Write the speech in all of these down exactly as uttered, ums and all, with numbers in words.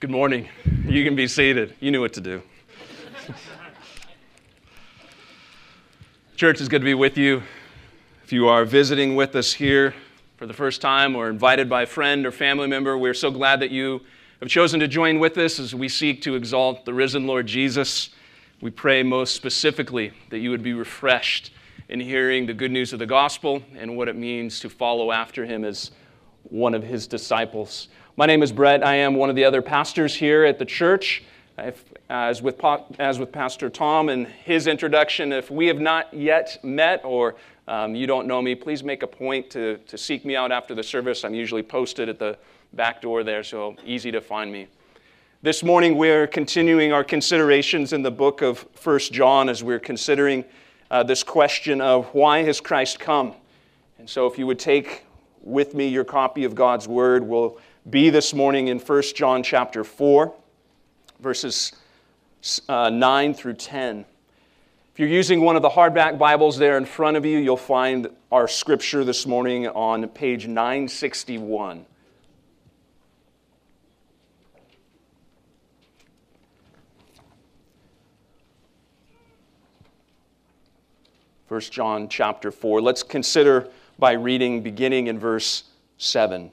Good morning. You can be seated. You knew what to do. Church, it's good to be with you. If you are visiting with us here for the first time or invited by a friend or family member, we're so glad that you have chosen to join with us as we seek to exalt the risen Lord Jesus. We pray most specifically that you would be refreshed in hearing the good news of the gospel and what it means to follow after him as one of his disciples. My name is Brett. I am one of the other pastors here at the church. If, as, with Pop, as with Pastor Tom and his introduction, if we have not yet met or um, you don't know me, please make a point to, to seek me out after the service. I'm usually posted at the back door there, so easy to find me. This morning we're continuing our considerations in the book of First John as we're considering uh, this question of why has Christ come? And so if you would take with me your copy of God's Word, we'll be this morning in First John chapter four, verses uh, nine through ten. If you're using one of the hardback Bibles there in front of you, you'll find our scripture this morning on page nine sixty-one. First John chapter four. Let's consider by reading beginning in verse seven.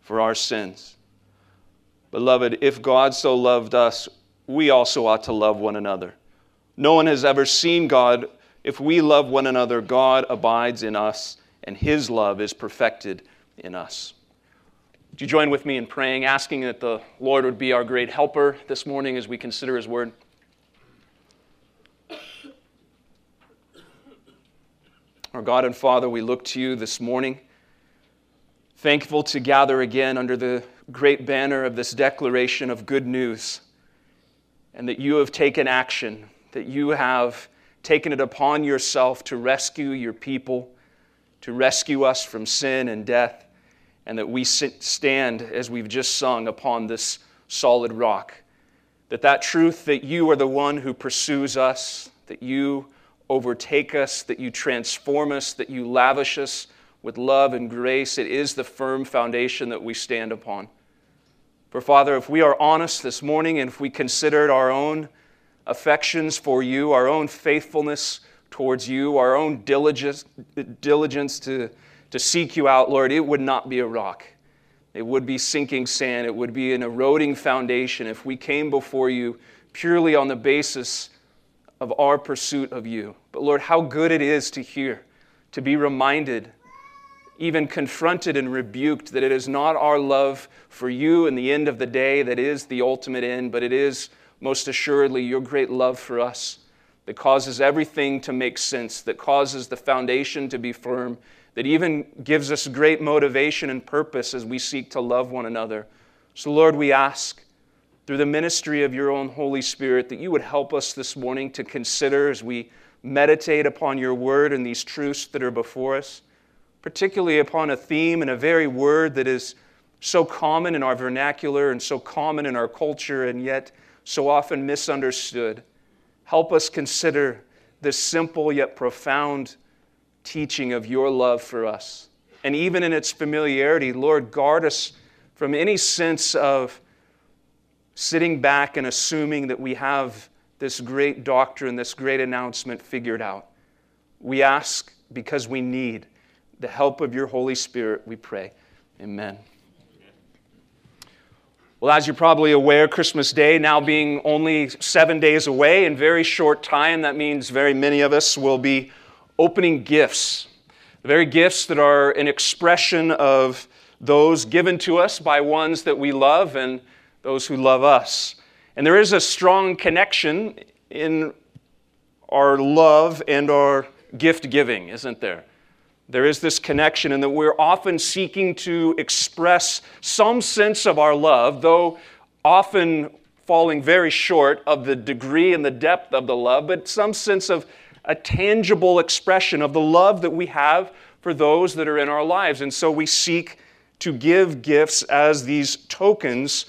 for our sins. Beloved, if God so loved us, we also ought to love one another. No one has ever seen God. If we love one another, God abides in us, and His love is perfected in us. Would you join with me in praying, asking that the Lord would be our great helper this morning as we consider His Word? Our God and Father, we look to you this morning, thankful to gather again under the great banner of this declaration of good news, and that you have taken action, that you have taken it upon yourself to rescue your people, to rescue us from sin and death, and that we sit, stand, as we've just sung, upon this solid rock. That that truth that you are the one who pursues us, that you overtake us, that you transform us, that you lavish us with love and grace, it is the firm foundation that we stand upon. For Father, if we are honest this morning and if we considered our own affections for you, our own faithfulness towards you, our own diligence, diligence to, to seek you out, Lord, it would not be a rock. It would be sinking sand. It would be an eroding foundation if we came before you purely on the basis of our pursuit of you. But Lord, how good it is to hear, to be reminded, even confronted and rebuked, that it is not our love for you in the end of the day that is the ultimate end, but it is most assuredly your great love for us that causes everything to make sense, that causes the foundation to be firm, that even gives us great motivation and purpose as we seek to love one another. So Lord, we ask through the ministry of your own Holy Spirit that you would help us this morning to consider as we meditate upon your word and these truths that are before us, particularly upon a theme and a very word that is so common in our vernacular and so common in our culture and yet so often misunderstood. Help us consider this simple yet profound teaching of your love for us. And even in its familiarity, Lord, guard us from any sense of sitting back and assuming that we have this great doctrine, this great announcement figured out. We ask because we need the help of your Holy Spirit, we pray. Amen. Well, as you're probably aware, Christmas Day now being only seven days away in very short time, that means very many of us will be opening gifts. The very gifts that are an expression of those given to us by ones that we love and those who love us. And there is a strong connection in our love and our gift giving, isn't there? There is this connection in that we're often seeking to express some sense of our love, though often falling very short of the degree and the depth of the love, but some sense of a tangible expression of the love that we have for those that are in our lives. And so we seek to give gifts as these tokens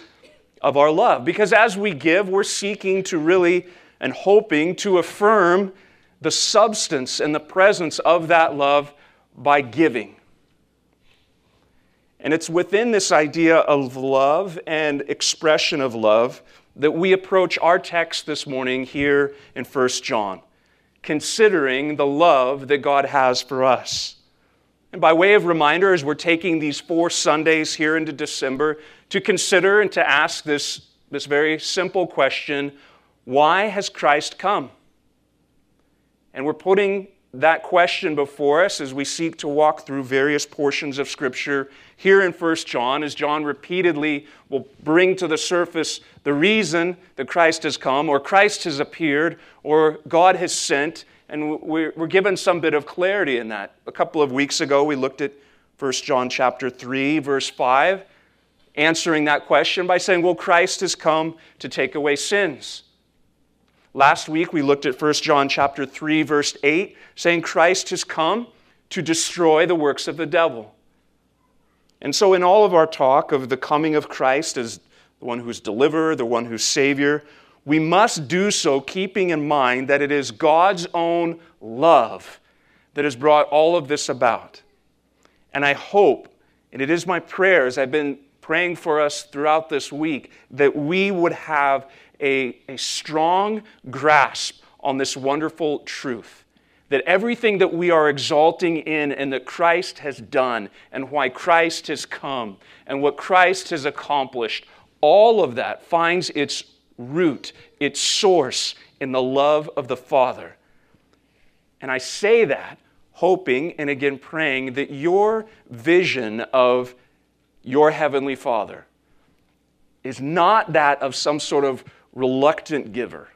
of our love. Because as we give, we're seeking to really and hoping to affirm the substance and the presence of that love by giving. And it's within this idea of love and expression of love that we approach our text this morning here in First John, considering the love that God has for us. And by way of reminder, as we're taking these four Sundays here into December, to consider and to ask this, this very simple question, why has Christ come? And we're putting that question before us as we seek to walk through various portions of Scripture here in First John, as John repeatedly will bring to the surface the reason that Christ has come, or Christ has appeared, or God has sent, and we're given some bit of clarity in that. A couple of weeks ago, we looked at First John chapter three, verse five, answering that question by saying, well, Christ has come to take away sins. Last week, we looked at First John chapter three, verse eight, saying Christ has come to destroy the works of the devil. And so in all of our talk of the coming of Christ as the one who's deliverer, the one who's Savior, we must do so keeping in mind that it is God's own love that has brought all of this about. And I hope, and it is my prayer as I've been praying for us throughout this week, that we would have A, a strong grasp on this wonderful truth, that everything that we are exalting in and that Christ has done and why Christ has come and what Christ has accomplished, all of that finds its root, its source in the love of the Father. And I say that hoping and again praying that your vision of your Heavenly Father is not that of some sort of reluctant giver,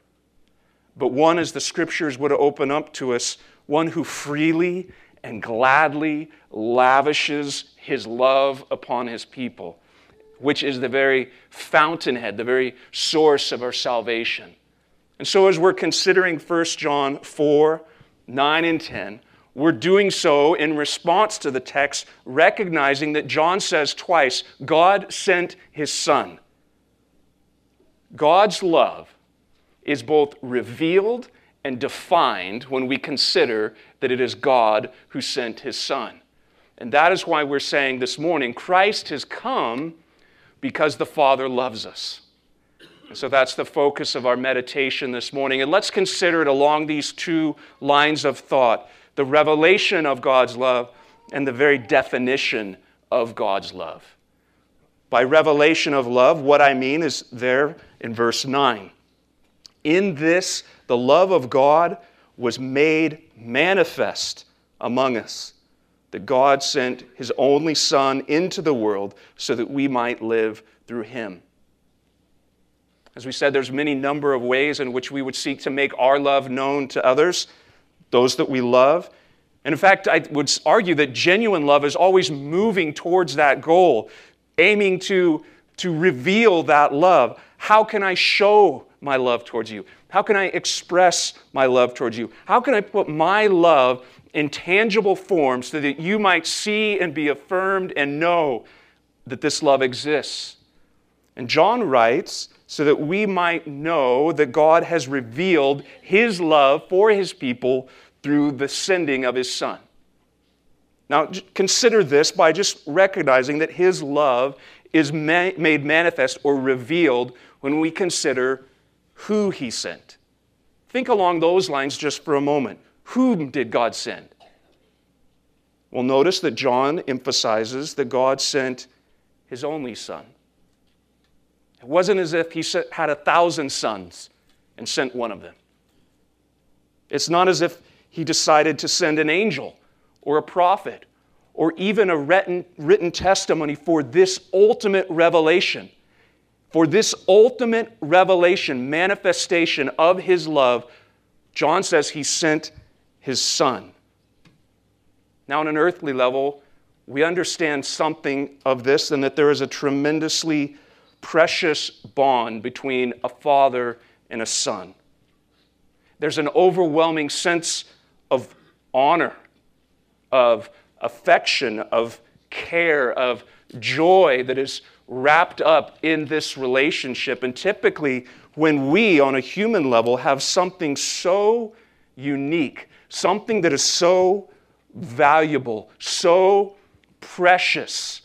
but one, as the Scriptures would open up to us, one who freely and gladly lavishes his love upon his people, which is the very fountainhead, the very source of our salvation. And so as we're considering First John four, nine, and ten, we're doing so in response to the text, recognizing that John says twice, God sent his Son. God's love is both revealed and defined when we consider that it is God who sent his Son. And that is why we're saying this morning, Christ has come because the Father loves us. And so that's the focus of our meditation this morning. And let's consider it along these two lines of thought, the revelation of God's love and the very definition of God's love. By revelation of love, what I mean is there in verse nine. In this, the love of God was made manifest among us, that God sent his only Son into the world so that we might live through him. As we said, there's many number of ways in which we would seek to make our love known to others, those that we love. And in fact, I would argue that genuine love is always moving towards that goal, aiming to, to reveal that love. How can I show my love towards you? How can I express my love towards you? How can I put my love in tangible form so that you might see and be affirmed and know that this love exists? And John writes, so that we might know that God has revealed his love for his people through the sending of his Son. Now, consider this by just recognizing that his love is ma- made manifest or revealed when we consider who he sent. Think along those lines just for a moment. Whom did God send? Well, notice that John emphasizes that God sent his only Son. It wasn't as if he had a thousand sons and sent one of them. It's not as if he decided to send an angel or a prophet, or even a written, written testimony for this ultimate revelation, for this ultimate revelation, manifestation of his love. John says he sent his Son. Now, on an earthly level, we understand something of this, and that there is a tremendously precious bond between a father and a son. There's an overwhelming sense of honor, of affection, of care, of joy that is wrapped up in this relationship. And typically, when we, on a human level, have something so unique, something that is so valuable, so precious,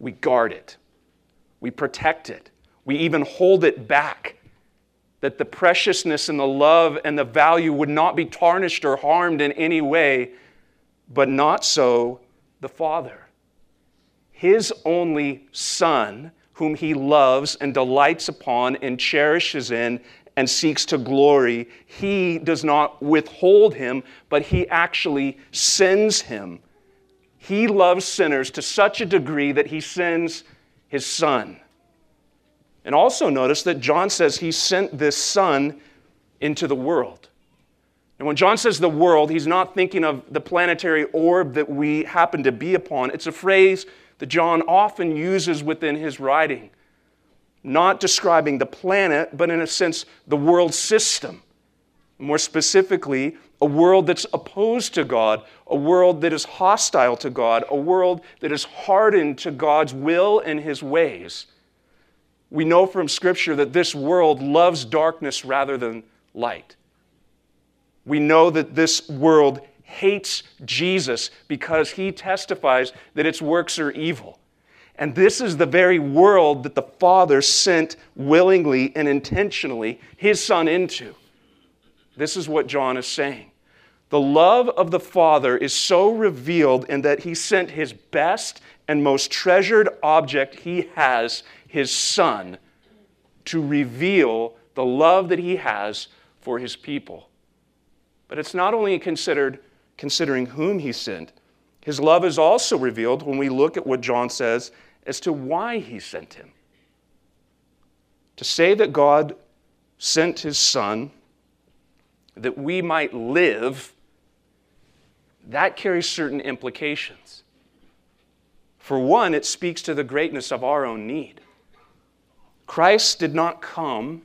we guard it, we protect it, we even hold it back, that the preciousness and the love and the value would not be tarnished or harmed in any way. But not so the Father. His only Son, whom He loves and delights upon and cherishes in and seeks to glory, He does not withhold Him, but He actually sends Him. He loves sinners to such a degree that He sends His Son. And also notice that John says He sent this Son into the world. And when John says the world, he's not thinking of the planetary orb that we happen to be upon. It's a phrase that John often uses within his writing, not describing the planet, but in a sense, the world system. More specifically, a world that's opposed to God, a world that is hostile to God, a world that is hardened to God's will and His ways. We know from Scripture that this world loves darkness rather than light. We know that this world hates Jesus because He testifies that its works are evil. And this is the very world that the Father sent willingly and intentionally His Son into. This is what John is saying. The love of the Father is so revealed in that He sent His best and most treasured object He has, His Son, to reveal the love that He has for His people. But it's not only considered considering whom He sent. His love is also revealed when we look at what John says as to why He sent Him. To say that God sent His Son that we might live, that carries certain implications. For one, it speaks to the greatness of our own need. Christ did not come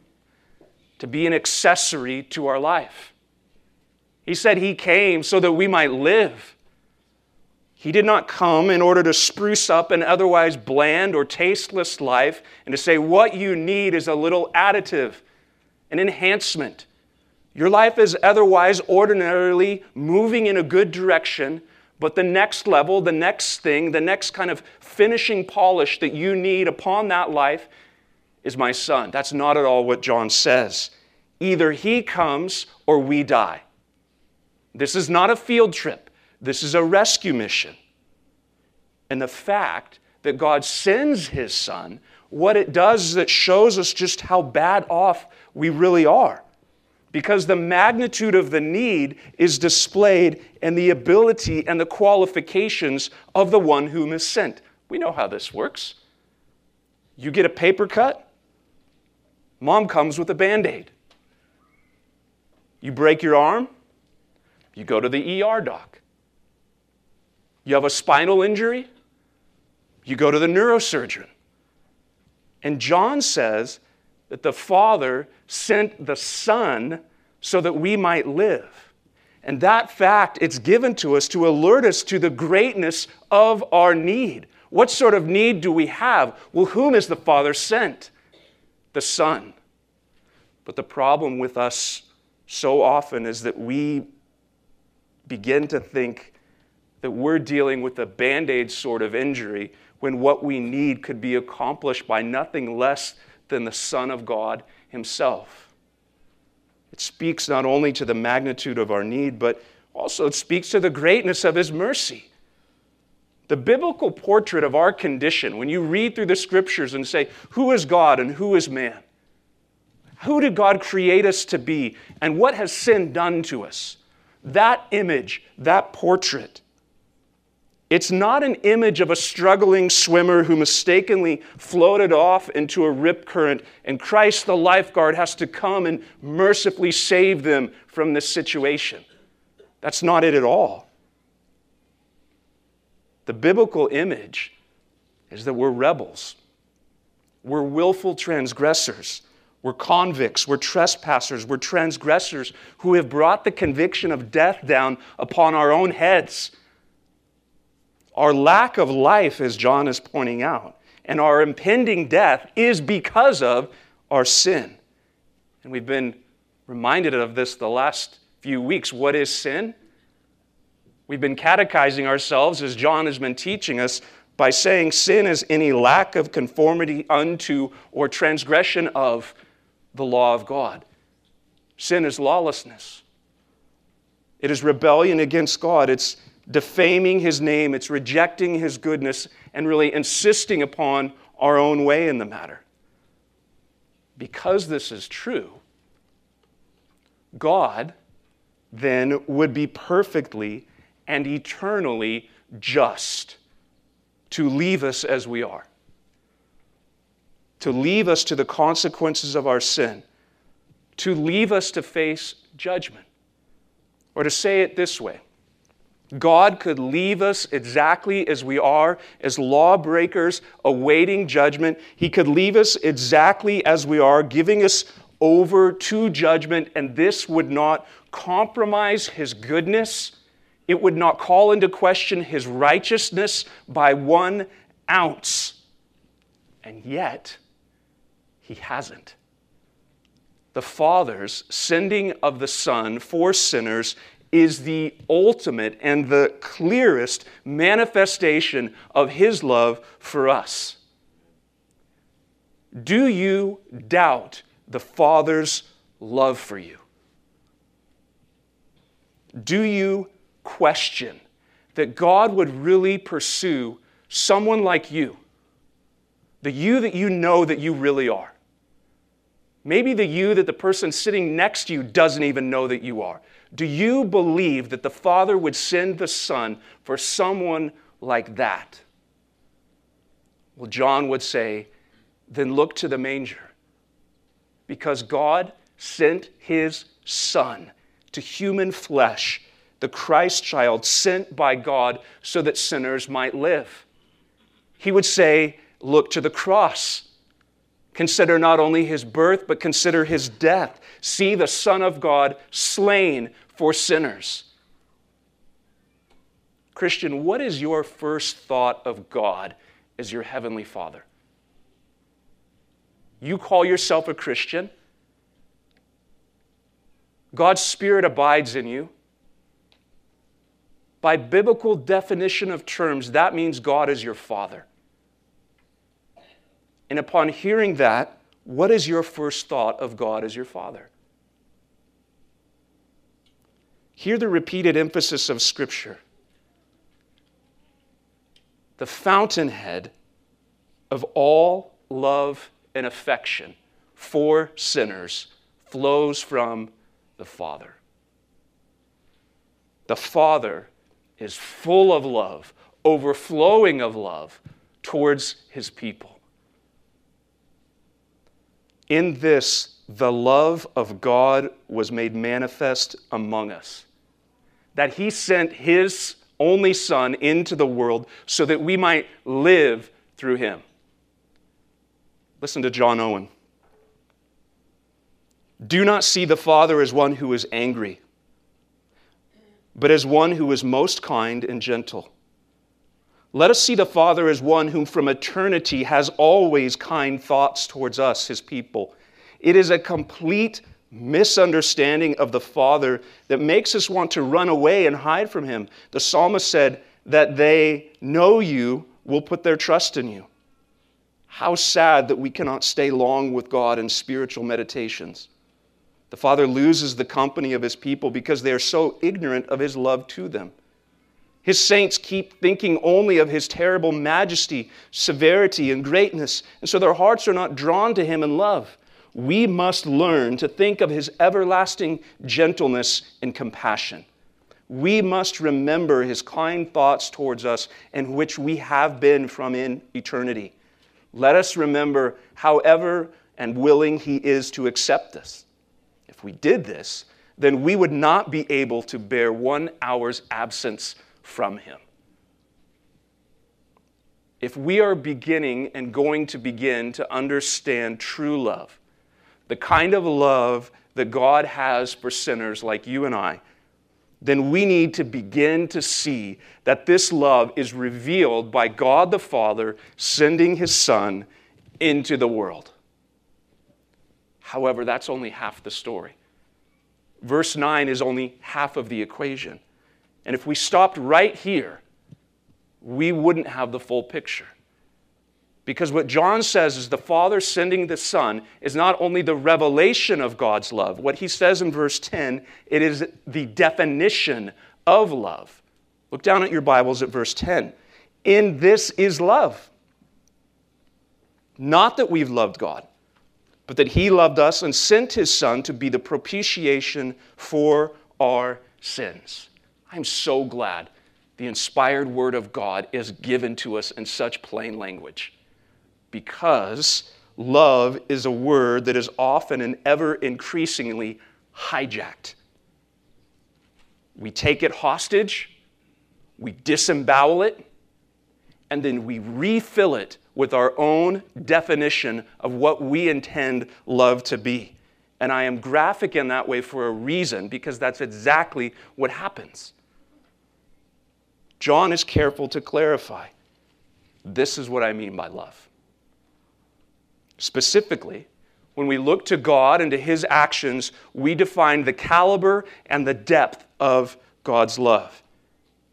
to be an accessory to our life. He said He came so that we might live. He did not come in order to spruce up an otherwise bland or tasteless life and to say what you need is a little additive, an enhancement. Your life is otherwise ordinarily moving in a good direction, but the next level, the next thing, the next kind of finishing polish that you need upon that life is my Son. That's not at all what John says. Either He comes or we die. This is not a field trip. This is a rescue mission. And the fact that God sends His Son, what it does is it shows us just how bad off we really are. Because the magnitude of the need is displayed in the ability and the qualifications of the one whom is sent. We know how this works. You get a paper cut, mom comes with a Band-Aid. You break your arm, you go to the E R doc. You have a spinal injury, you go to the neurosurgeon. And John says that the Father sent the Son so that we might live. And that fact, it's given to us to alert us to the greatness of our need. What sort of need do we have? Well, whom is the Father sent? The Son. But the problem with us so often is that we begin to think that we're dealing with a Band-Aid sort of injury when what we need could be accomplished by nothing less than the Son of God Himself. It speaks not only to the magnitude of our need, but also it speaks to the greatness of His mercy. The biblical portrait of our condition, when you read through the Scriptures and say, who is God and who is man? Who did God create us to be? And what has sin done to us? That image, that portrait, it's not an image of a struggling swimmer who mistakenly floated off into a rip current, and Christ the lifeguard has to come and mercifully save them from this situation. That's not it at all. The biblical image is that we're rebels. We're willful transgressors. We're convicts. We're trespassers. We're transgressors who have brought the conviction of death down upon our own heads. Our lack of life, as John is pointing out, and our impending death is because of our sin. And we've been reminded of this the last few weeks. What is sin? We've been catechizing ourselves, as John has been teaching us, by saying sin is any lack of conformity unto or transgression of the law of God. Sin is lawlessness. It is rebellion against God. It's defaming His name. It's rejecting His goodness and really insisting upon our own way in the matter. Because this is true, God then would be perfectly and eternally just to leave us as we are, to leave us to the consequences of our sin, to leave us to face judgment. Or to say it this way, God could leave us exactly as we are, as lawbreakers awaiting judgment. He could leave us exactly as we are, giving us over to judgment, and this would not compromise His goodness. It would not call into question His righteousness by one ounce. And yet, He hasn't. The Father's sending of the Son for sinners is the ultimate and the clearest manifestation of His love for us. Do you doubt the Father's love for you? Do you question that God would really pursue someone like you, the you that you know that you really are? Maybe the you that the person sitting next to you doesn't even know that you are. Do you believe that the Father would send the Son for someone like that? Well, John would say, then look to the manger, because God sent His Son to human flesh, the Christ child sent by God so that sinners might live. He would say, look to the cross. Consider not only His birth, but consider His death. See the Son of God slain for sinners. Christian, what is your first thought of God as your heavenly Father? You call yourself a Christian. God's Spirit abides in you. By biblical definition of terms, that means God is your Father. And upon hearing that, what is your first thought of God as your Father? Hear the repeated emphasis of Scripture. The fountainhead of all love and affection for sinners flows from the Father. The Father is full of love, overflowing of love towards His people. In this, the love of God was made manifest among us, that He sent His only Son into the world so that we might live through Him. Listen to John Owen. Do not see the Father as one who is angry, but as one who is most kind and gentle. Let us see the Father as one whom from eternity has always kind thoughts towards us, His people. It is a complete misunderstanding of the Father that makes us want to run away and hide from Him. The psalmist said that they know you will put their trust in you. How sad that we cannot stay long with God in spiritual meditations. The Father loses the company of His people because they are so ignorant of His love to them. His saints keep thinking only of His terrible majesty, severity, and greatness, and so their hearts are not drawn to Him in love. We must learn to think of His everlasting gentleness and compassion. We must remember His kind thoughts towards us, in which we have been from in eternity. Let us remember however and willing He is to accept us. If we did this, then we would not be able to bear one hour's absence from Him. if we are beginning and going to begin to understand true love, the kind of love that God has for sinners like you and I, then we need to begin to see that this love is revealed by God the Father sending His Son into the world. However, that's only half the story. Verse nine is only half of the equation. And if we stopped right here, we wouldn't have the full picture. Because what John says is the Father sending the Son is not only the revelation of God's love. What he says in verse ten, it is the definition of love. Look down at your Bibles at verse ten. In this is love. Not that we've loved God, but that He loved us and sent His Son to be the propitiation for our sins. I'm so glad the inspired Word of God is given to us in such plain language. Because love is a word that is often and ever increasingly hijacked. We take it hostage, we disembowel it, and then we refill it with our own definition of what we intend love to be. And I am graphic in that way for a reason, because that's exactly what happens. John is careful to clarify, this is what I mean by love. Specifically, when we look to God and to His actions, we define the caliber and the depth of God's love.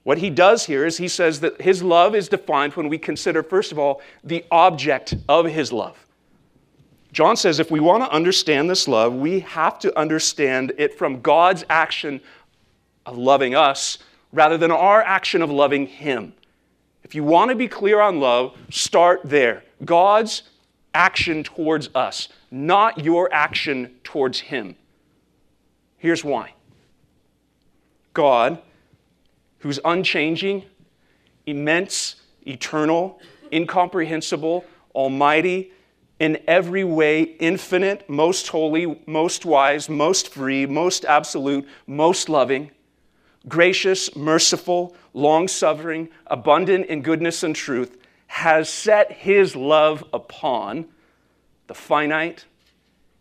What he does here is he says that His love is defined when we consider, first of all, the object of His love. John says if we want to understand this love, we have to understand it from God's action of loving us rather than our action of loving Him. If you want to be clear on love, start there. God's action towards us, not your action towards Him. Here's why. God, who's unchanging, immense, eternal, incomprehensible, almighty, in every way infinite, most holy, most wise, most free, most absolute, most loving, gracious, merciful, long-suffering, abundant in goodness and truth, has set His love upon the finite,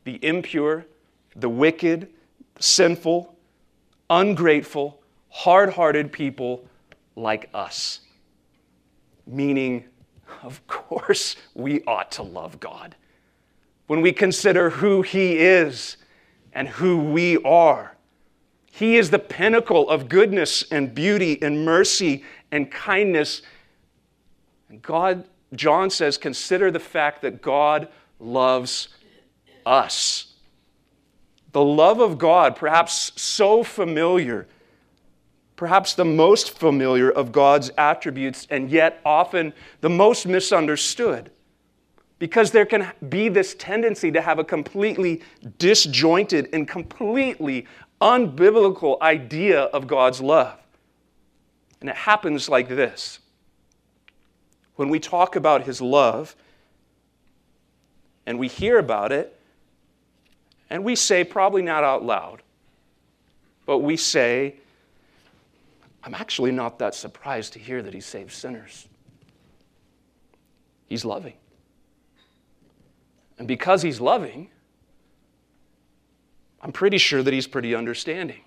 the impure, the wicked, sinful, ungrateful, hard-hearted people like us. Meaning, of course, we ought to love God. When we consider who He is and who we are, He is the pinnacle of goodness and beauty and mercy and kindness. God, John says, consider the fact that God loves us. The love of God, perhaps so familiar, perhaps the most familiar of God's attributes, and yet often the most misunderstood. Because there can be this tendency to have a completely disjointed and completely unbiblical idea of God's love. And it happens like this. When we talk about His love, and we hear about it, and we say, probably not out loud, but we say, I'm actually not that surprised to hear that He saves sinners. He's loving. And because He's loving, I'm pretty sure that He's pretty understanding.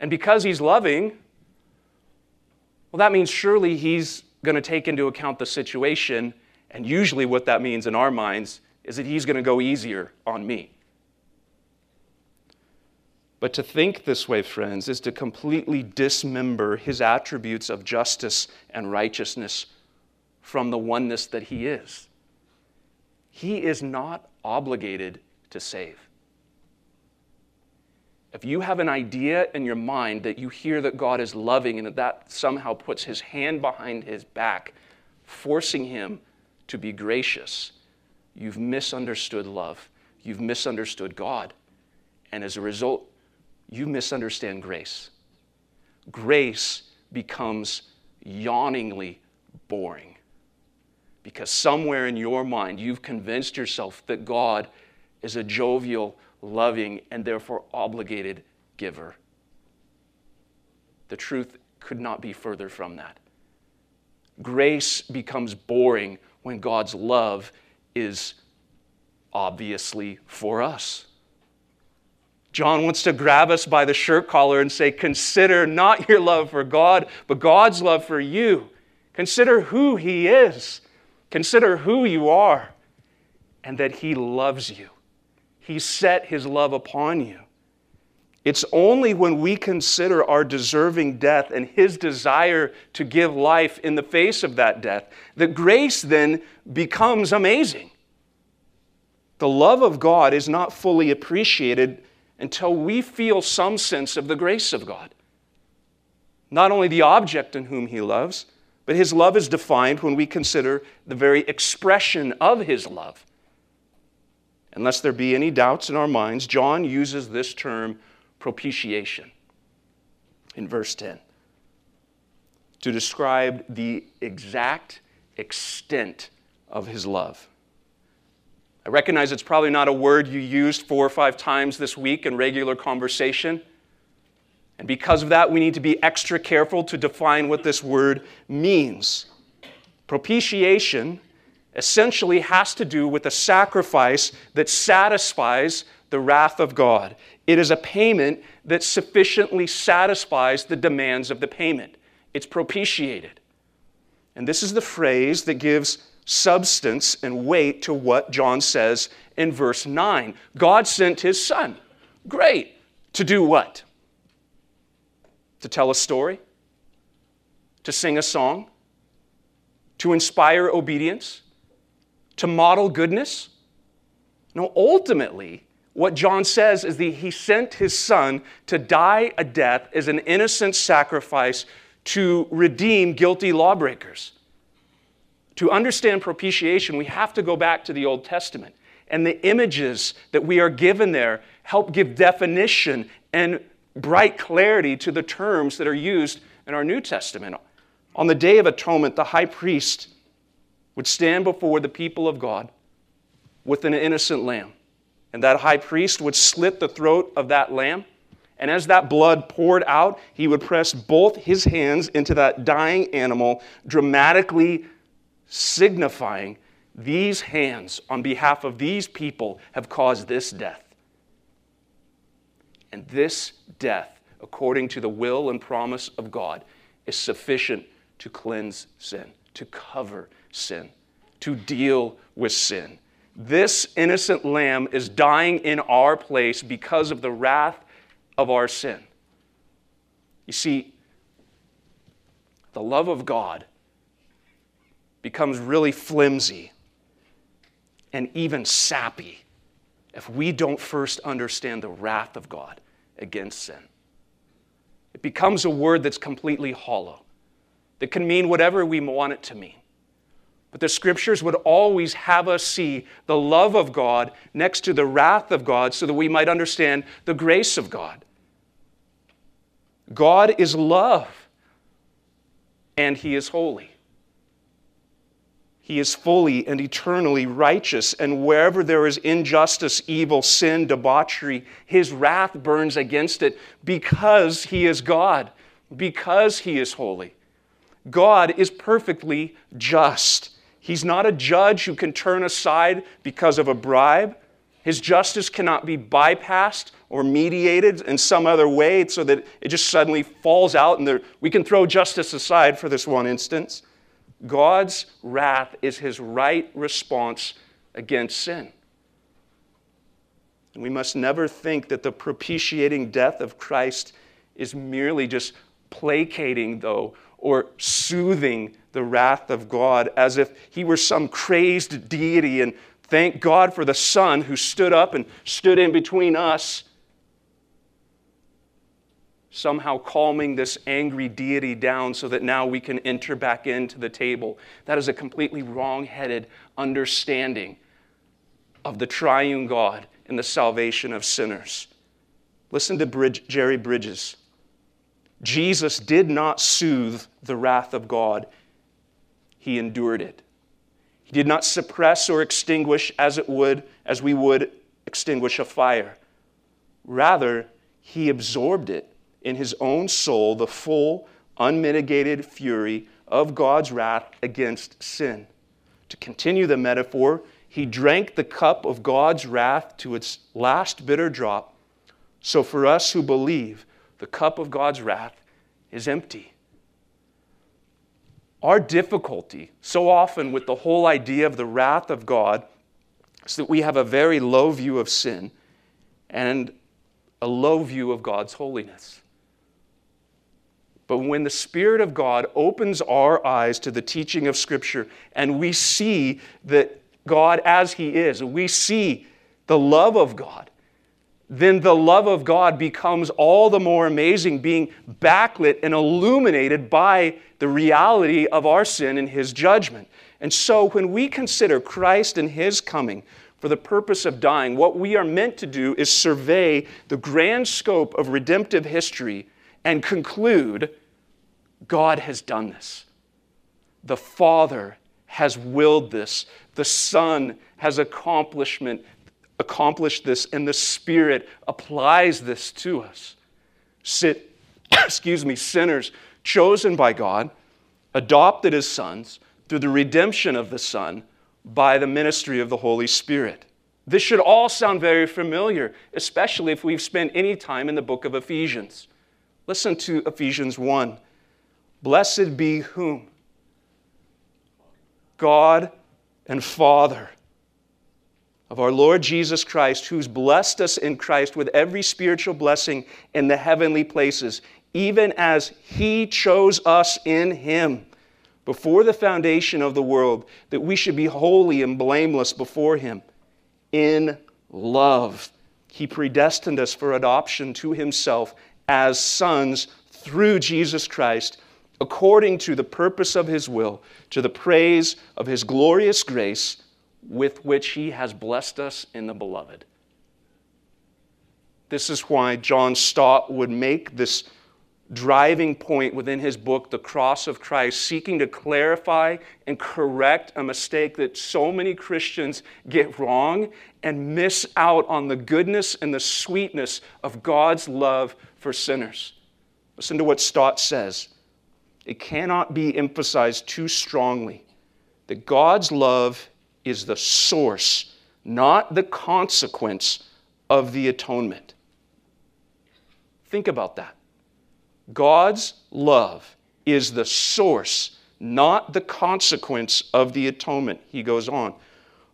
And because He's loving, well, that means surely He's going to take into account the situation, and usually what that means in our minds is that He's going to go easier on me. But to think this way, friends, is to completely dismember His attributes of justice and righteousness from the oneness that He is. He is not obligated to save. If you have an idea in your mind that you hear that God is loving and that that somehow puts His hand behind His back, forcing Him to be gracious, you've misunderstood love. You've misunderstood God. And as a result, you misunderstand grace. Grace becomes yawningly boring because somewhere in your mind you've convinced yourself that God is a jovial, loving, and therefore obligated giver. The truth could not be further from that. Grace becomes boring when God's love is obviously for us. John wants to grab us by the shirt collar and say, consider not your love for God, but God's love for you. Consider who He is. Consider who you are and that He loves you. He set His love upon you. It's only when we consider our deserving death and His desire to give life in the face of that death that grace then becomes amazing. The love of God is not fully appreciated until we feel some sense of the grace of God. Not only the object in whom He loves, but His love is defined when we consider the very expression of His love. Unless there be any doubts in our minds, John uses this term propitiation in verse ten to describe the exact extent of His love. I recognize it's probably not a word you used four or five times this week in regular conversation. And because of that, we need to be extra careful to define what this word means. Propitiation essentially has to do with a sacrifice that satisfies the wrath of God. It is a payment that sufficiently satisfies the demands of the payment. It's propitiated. And this is the phrase that gives substance and weight to what John says in verse nine. God sent His Son. Great. To do what? To tell a story? To sing a song? To inspire obedience? To model goodness? No, ultimately, what John says is that He sent His Son to die a death as an innocent sacrifice to redeem guilty lawbreakers. To understand propitiation, we have to go back to the Old Testament. And the images that we are given there help give definition and bright clarity to the terms that are used in our New Testament. On the Day of Atonement, the high priest would stand before the people of God with an innocent lamb. And that high priest would slit the throat of that lamb. And as that blood poured out, he would press both his hands into that dying animal, dramatically signifying these hands on behalf of these people have caused this death. And this death, according to the will and promise of God, is sufficient to cleanse sin, to cover sin, to deal with sin. This innocent lamb is dying in our place because of the wrath of our sin. You see, the love of God becomes really flimsy and even sappy if we don't first understand the wrath of God against sin. It becomes a word that's completely hollow, that can mean whatever we want it to mean. But the Scriptures would always have us see the love of God next to the wrath of God so that we might understand the grace of God. God is love, and He is holy. He is fully and eternally righteous, and wherever there is injustice, evil, sin, debauchery, His wrath burns against it because He is God, because He is holy. God is perfectly just. He's not a judge who can turn aside because of a bribe. His justice cannot be bypassed or mediated in some other way so that it just suddenly falls out and there, we can throw justice aside for this one instance. God's wrath is His right response against sin. And we must never think that the propitiating death of Christ is merely just placating, though, or soothing the wrath of God as if He were some crazed deity. And thank God for the Son who stood up and stood in between us, somehow calming this angry deity down so that now we can enter back into the table. That is a completely wrong-headed understanding of the triune God and the salvation of sinners. Listen to Bridge, Jerry Bridges. Jesus did not soothe the wrath of God. He endured it. He did not suppress or extinguish as it would, as we would extinguish a fire. Rather, He absorbed it in His own soul, the full, unmitigated fury of God's wrath against sin. To continue the metaphor, he drank the cup of God's wrath to its last bitter drop. So for us who believe, the cup of God's wrath is empty. Our difficulty so often with the whole idea of the wrath of God is that we have a very low view of sin and a low view of God's holiness. But when the Spirit of God opens our eyes to the teaching of Scripture and we see that God as He is, we see the love of God, then the love of God becomes all the more amazing, being backlit and illuminated by the reality of our sin and His judgment. And so when we consider Christ and His coming for the purpose of dying, what we are meant to do is survey the grand scope of redemptive history and conclude, God has done this. The Father has willed this. The Son has accomplishment, accomplished this, and the Spirit applies this to us. Sit, excuse me, sinners chosen by God, adopted as sons through the redemption of the Son by the ministry of the Holy Spirit. This should all sound very familiar, especially if we've spent any time in the book of Ephesians. Listen to Ephesians one. Blessed be whom? God and Father of our Lord Jesus Christ, who's blessed us in Christ with every spiritual blessing in the heavenly places, even as He chose us in Him before the foundation of the world, that we should be holy and blameless before Him. In love, He predestined us for adoption to Himself as sons through Jesus Christ, according to the purpose of His will, to the praise of His glorious grace, with which He has blessed us in the Beloved. This is why John Stott would make this driving point within his book, The Cross of Christ, seeking to clarify and correct a mistake that so many Christians get wrong and miss out on the goodness and the sweetness of God's love for sinners. Listen to what Stott says. It cannot be emphasized too strongly that God's love is the source, not the consequence, of the atonement. Think about that. God's love is the source, not the consequence, of the atonement. He goes on.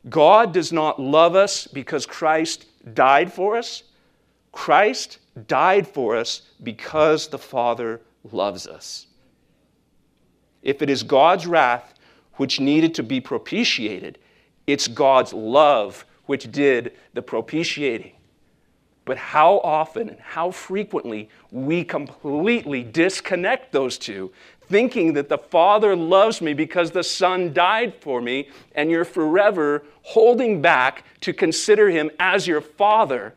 God does not love us because Christ died for us. Christ died for us because the Father loves us. If it is God's wrath which needed to be propitiated, it's God's love which did the propitiating. But how often and how frequently we completely disconnect those two, thinking that the Father loves me because the Son died for me, and you're forever holding back to consider Him as your Father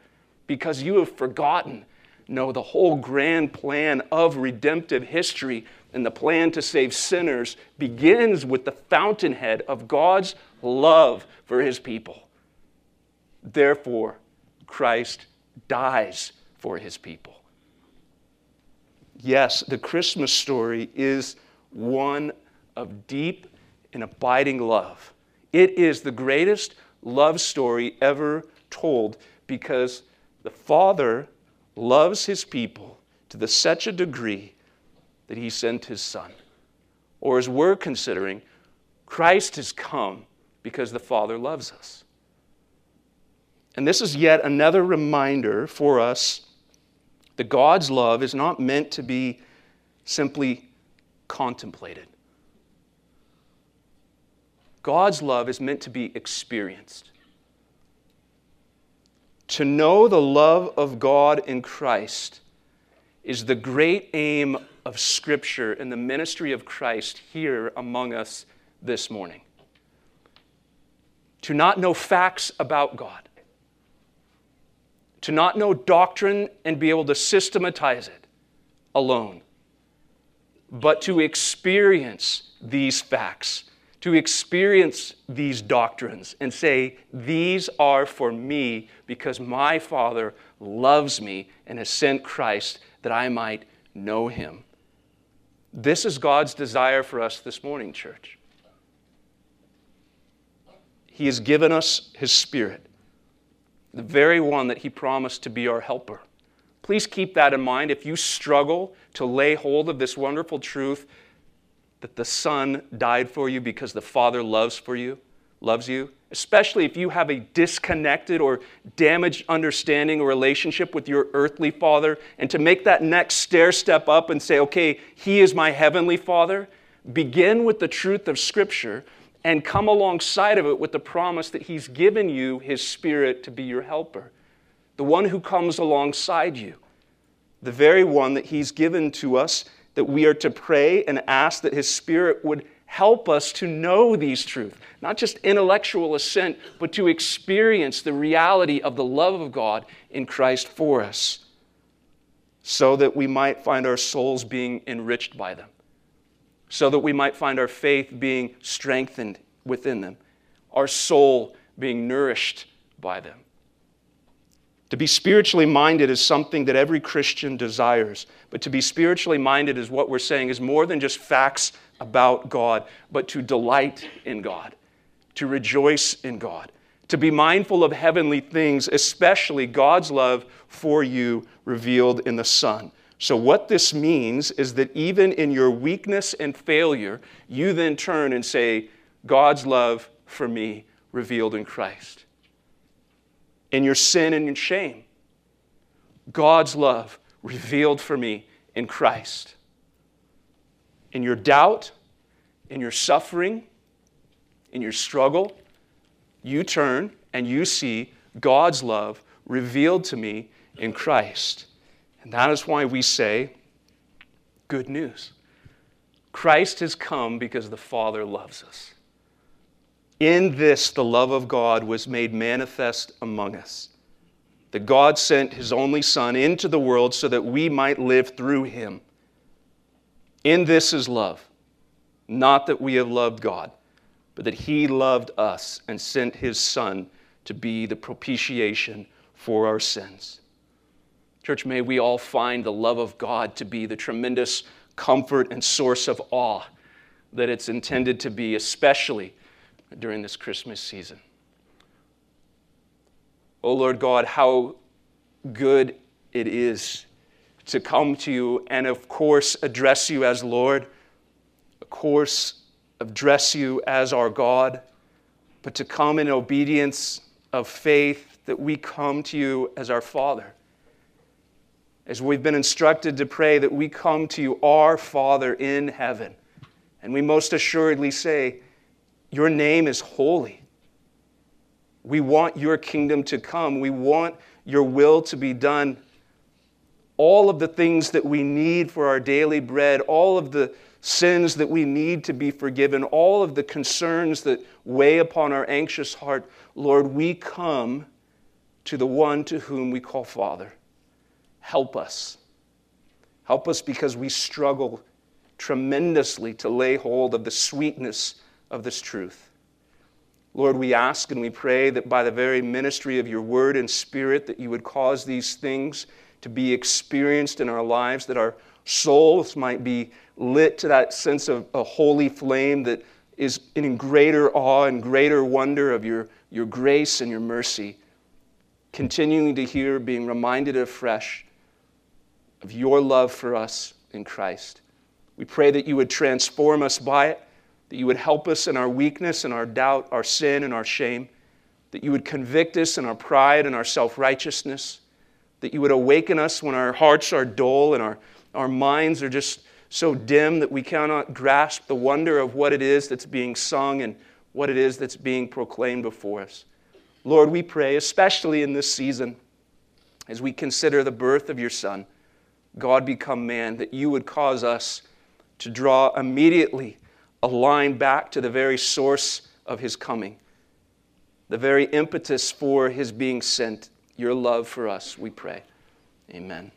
because you have forgotten, no, the whole grand plan of redemptive history and the plan to save sinners begins with the fountainhead of God's love for His people. Therefore, Christ dies for His people. Yes, the Christmas story is one of deep and abiding love. It is the greatest love story ever told because the Father loves His people to the such a degree that He sent His Son. Or as we're considering, Christ has come because the Father loves us. And this is yet another reminder for us that God's love is not meant to be simply contemplated. God's love is meant to be experienced. To know the love of God in Christ is the great aim of Scripture and the ministry of Christ here among us this morning. To not know facts about God, to not know doctrine and be able to systematize it alone, but to experience these facts, to experience these doctrines and say, these are for me because my Father loves me and has sent Christ that I might know Him. This is God's desire for us this morning, church. He has given us His Spirit, the very one that He promised to be our helper. Please keep that in mind if you struggle to lay hold of this wonderful truth that the Son died for you because the Father loves for you, loves you, especially if you have a disconnected or damaged understanding or relationship with your earthly father, and to make that next stair step up and say, okay, He is my heavenly Father, begin with the truth of Scripture and come alongside of it with the promise that He's given you His Spirit to be your helper, the one who comes alongside you, the very one that He's given to us, that we are to pray and ask that His Spirit would help us to know these truths, not just intellectual assent, but to experience the reality of the love of God in Christ for us, so that we might find our souls being enriched by them, so that we might find our faith being strengthened within them, our soul being nourished by them. To be spiritually minded is something that every Christian desires, but to be spiritually minded is what we're saying is more than just facts about God, but to delight in God, to rejoice in God, to be mindful of heavenly things, especially God's love for you revealed in the Son. So what this means is that even in your weakness and failure, you then turn and say, God's love for me revealed in Christ. In your sin and in shame, God's love revealed for me in Christ. In your doubt, in your suffering, in your struggle, you turn and you see God's love revealed to me in Christ. And that is why we say, good news. Christ has come because the Father loves us. In this, the love of God was made manifest among us, that God sent His only Son into the world so that we might live through Him. In this is love, not that we have loved God, but that He loved us and sent His Son to be the propitiation for our sins. Church, may we all find the love of God to be the tremendous comfort and source of awe that it's intended to be, especially during this Christmas season. Oh Lord God, how good it is to come to You and, of course, address You as Lord, of course, address You as our God, but to come in obedience of faith that we come to You as our Father. As we've been instructed to pray that we come to You, our Father in heaven, and we most assuredly say, Your name is holy. We want Your kingdom to come. We want Your will to be done. All of the things that we need for our daily bread, all of the sins that we need to be forgiven, all of the concerns that weigh upon our anxious heart, Lord, we come to the one to whom we call Father. Help us. Help us because we struggle tremendously to lay hold of the sweetness of this truth. Lord, we ask and we pray that by the very ministry of Your Word and Spirit that You would cause these things to be experienced in our lives, that our souls might be lit to that sense of a holy flame that is in greater awe and greater wonder of your, your grace and Your mercy, continuing to hear, being reminded afresh of Your love for us in Christ. We pray that You would transform us by it, that You would help us in our weakness and our doubt, our sin and our shame, that You would convict us in our pride and our self-righteousness, that You would awaken us when our hearts are dull and our, our minds are just so dim that we cannot grasp the wonder of what it is that's being sung and what it is that's being proclaimed before us. Lord, we pray, especially in this season, as we consider the birth of Your Son, God become man, that You would cause us to draw immediately a line back to the very source of His coming, the very impetus for His being sent, Your love for us, we pray. Amen.